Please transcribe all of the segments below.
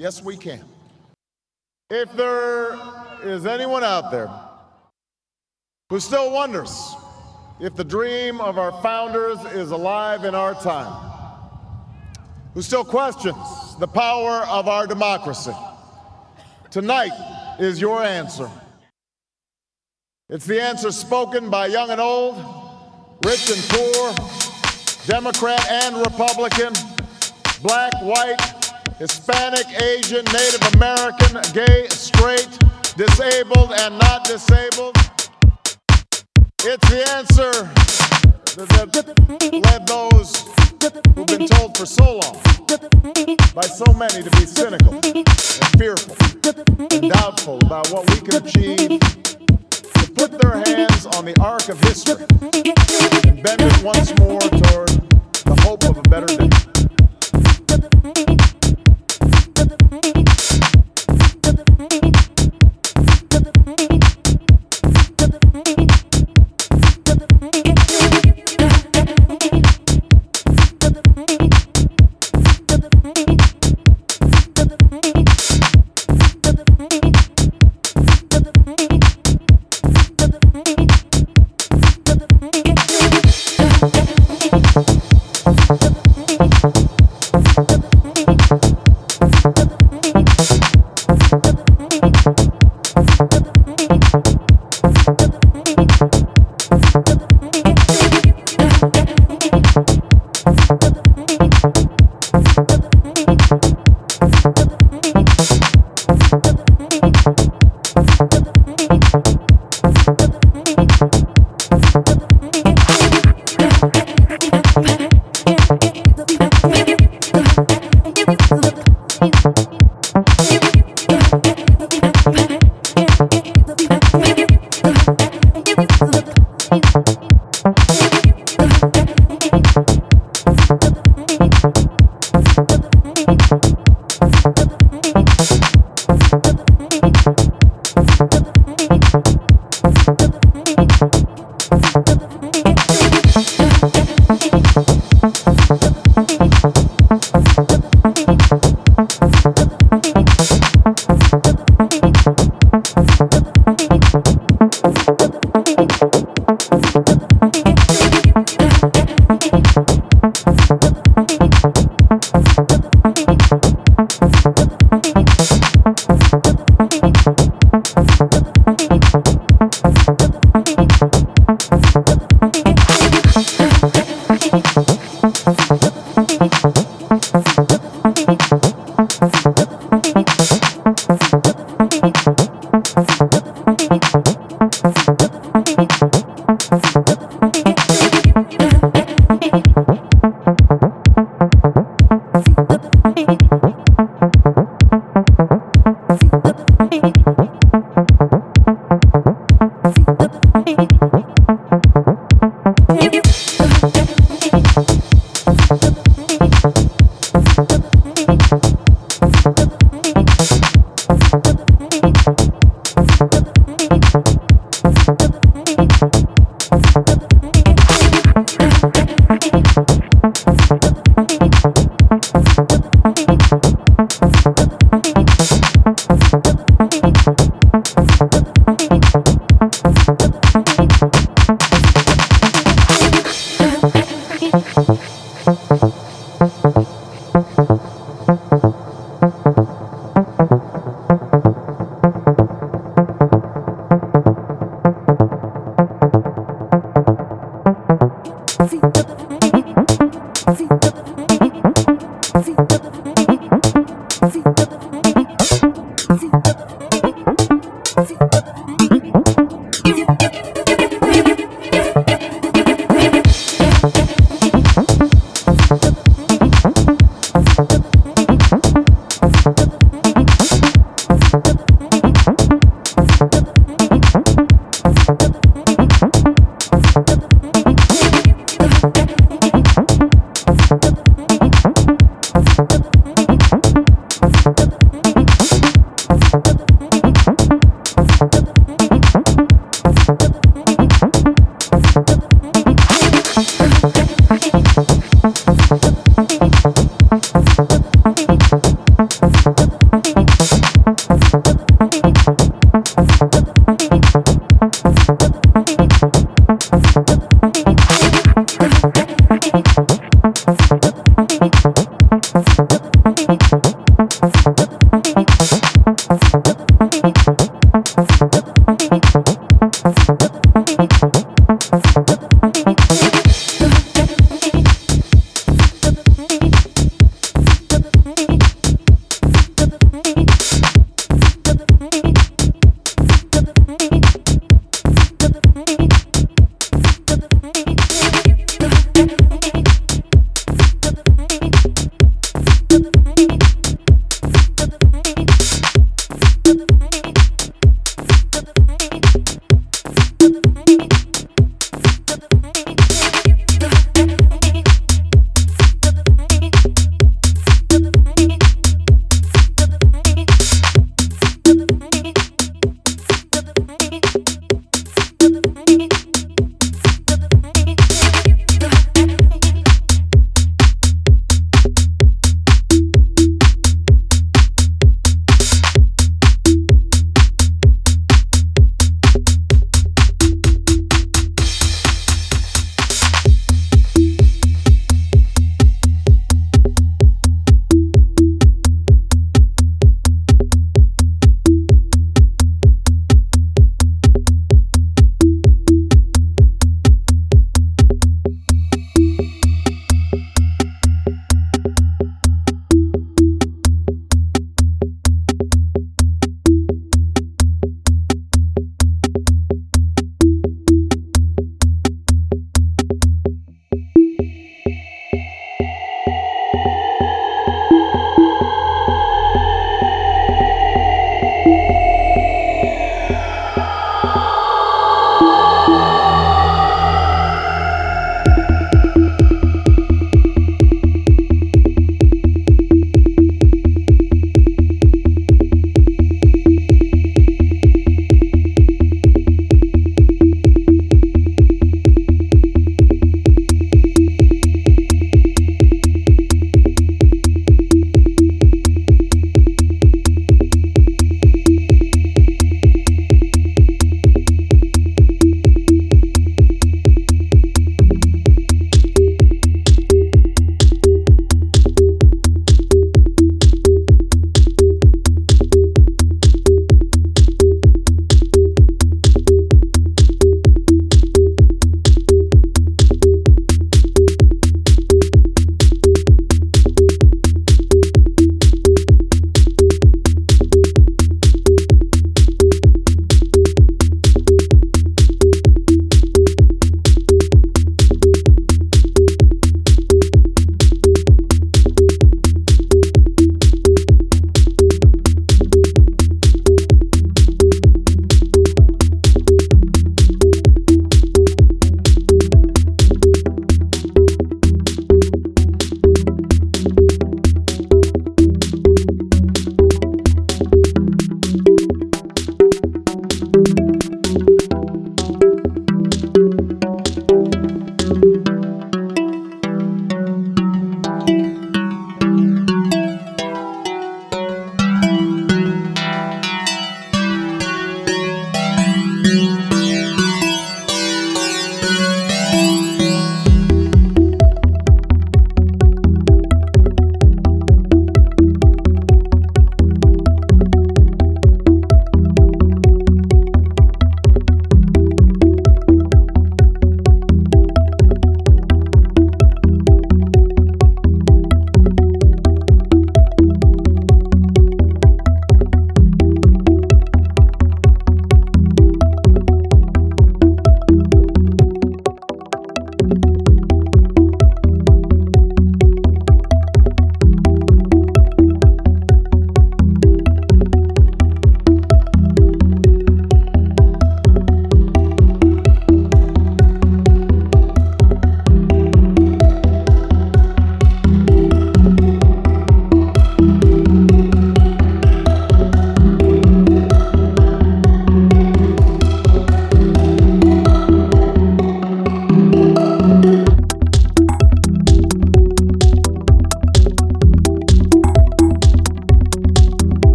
Yes, we can. If there is anyone out there who still wonders if the dream of our founders is alive in our time, who still questions the power of our democracy, tonight is your answer. It's the answer spoken by young and old, rich and poor, Democrat and Republican, black, white, Hispanic, Asian, Native American, gay, straight, disabled and not disabled. It's the answer that led those who've been told for so long by so many to be cynical and fearful and doubtful about what we can achieve, to put their hands on the arc of history and bend it once more toward the hope of a better day.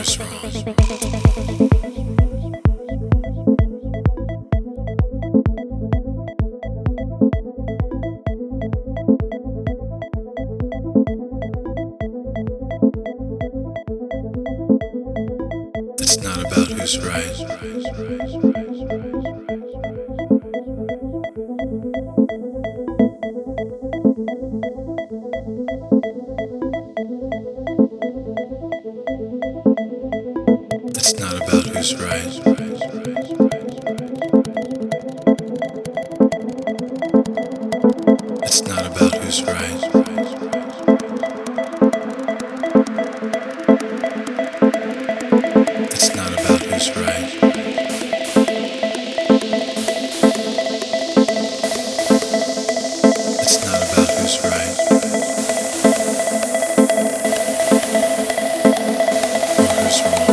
It's not about who's right. It's not about who's right. It's not about who's right. It's not about who's right. It's not about who's right. Or who's wrong.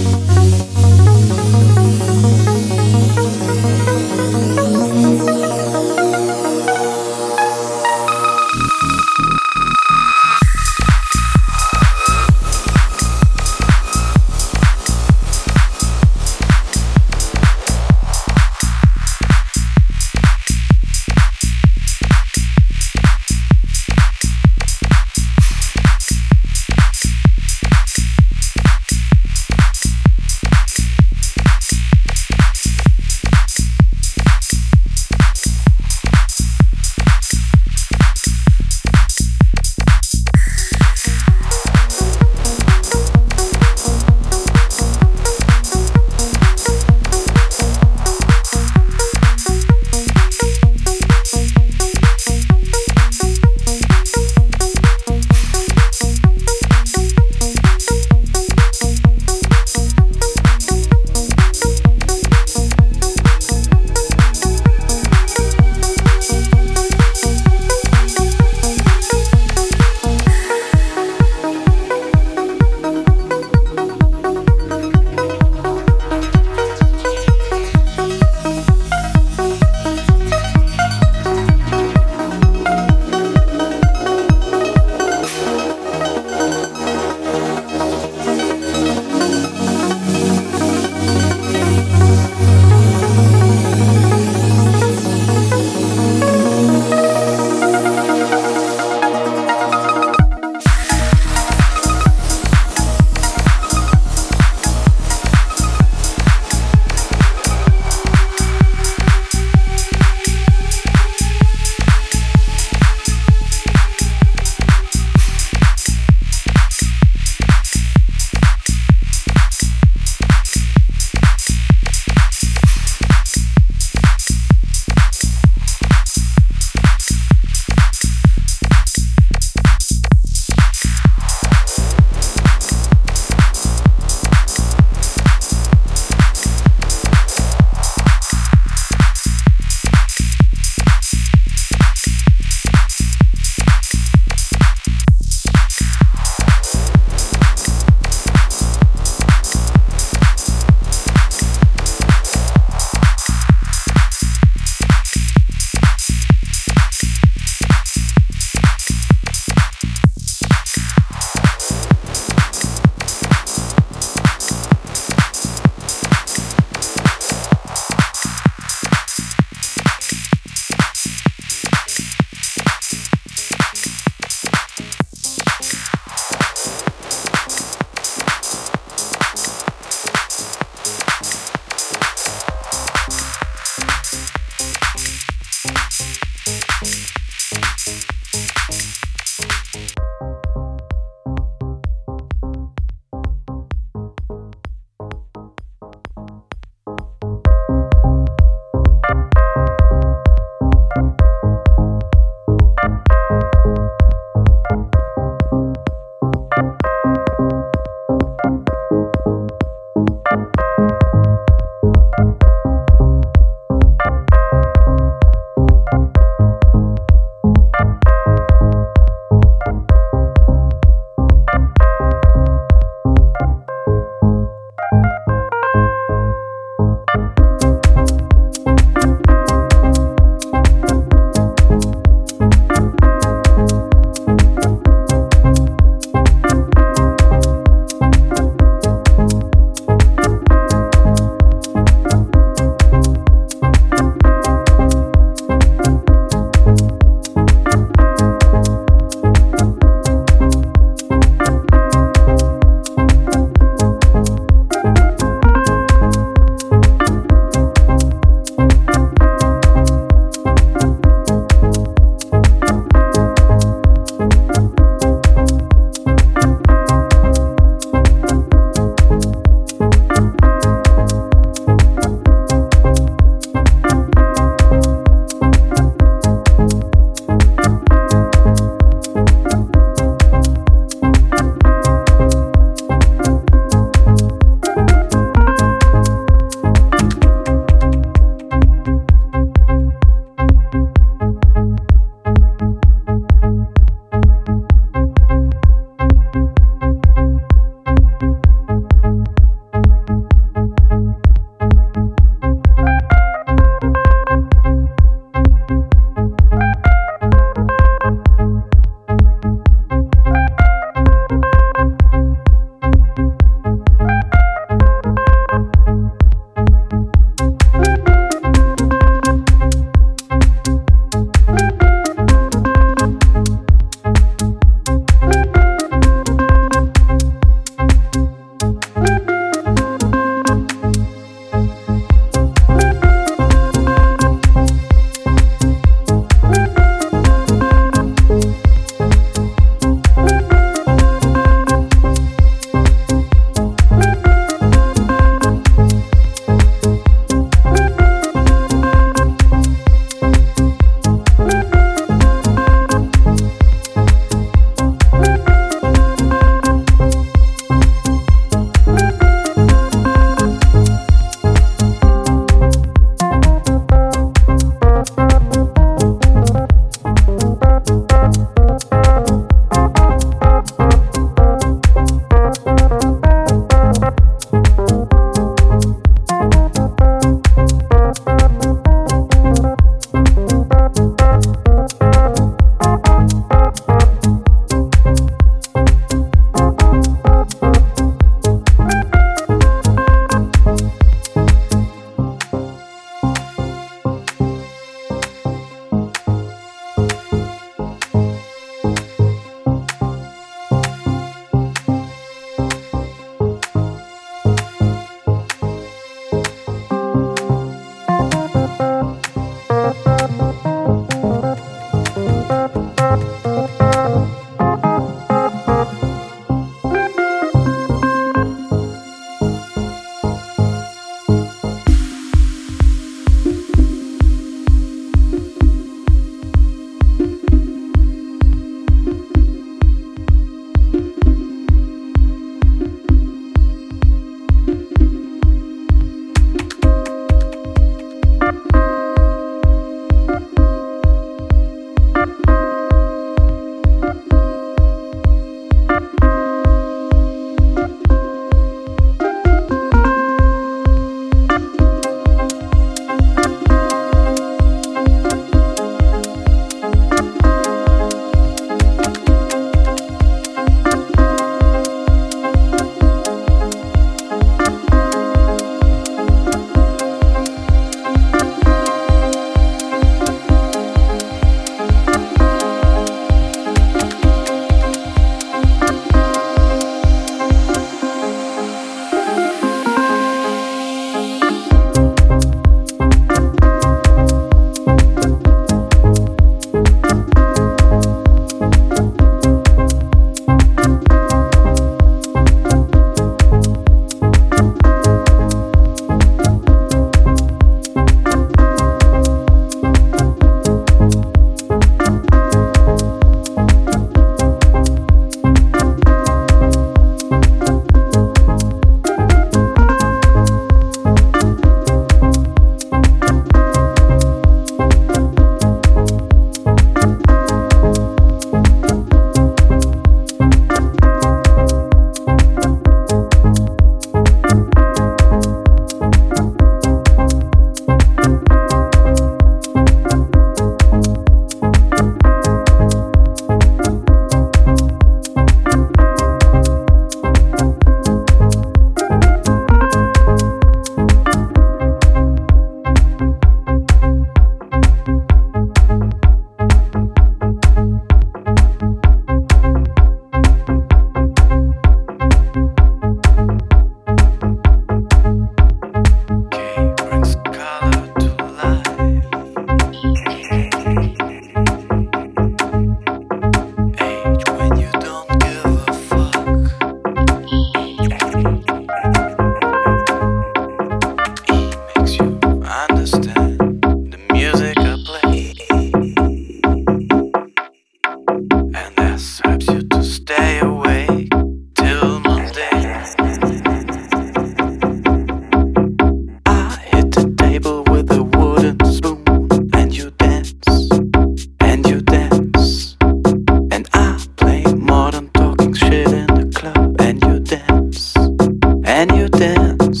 and you dance.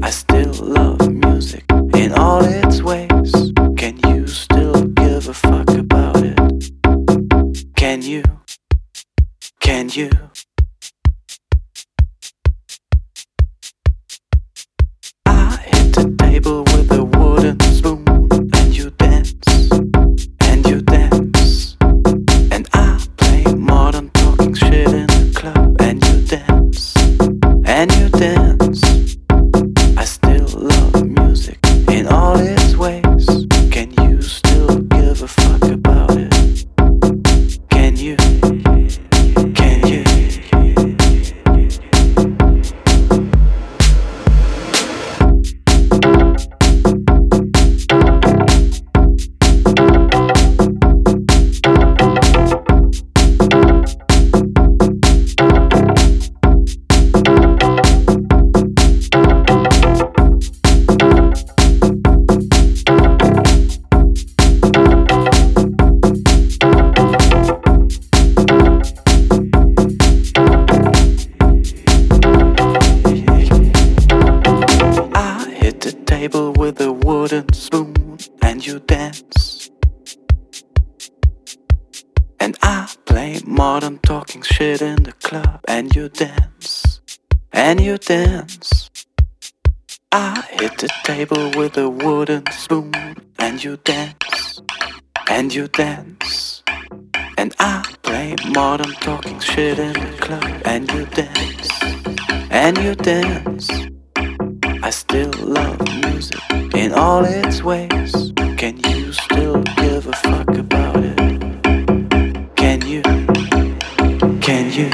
I still love music in all its ways. Can you still give a fuck about it? Can you? I hit the table with a wooden spoon, and you dance, and you dance. And I play modern talking shit in the club, and you dance, and you dance. I still love music in all its ways. Can you still give a fuck about it? Can you? With a wooden spoon, and you dance. And I play modern talking shit in the club, and you dance, and you dance. I hit the table with a wooden spoon, and you dance, and you dance. And I play modern talking shit in the club, and you dance, and you dance. I still love music in all its ways. Can you still give a fuck about it? Can you? Can you?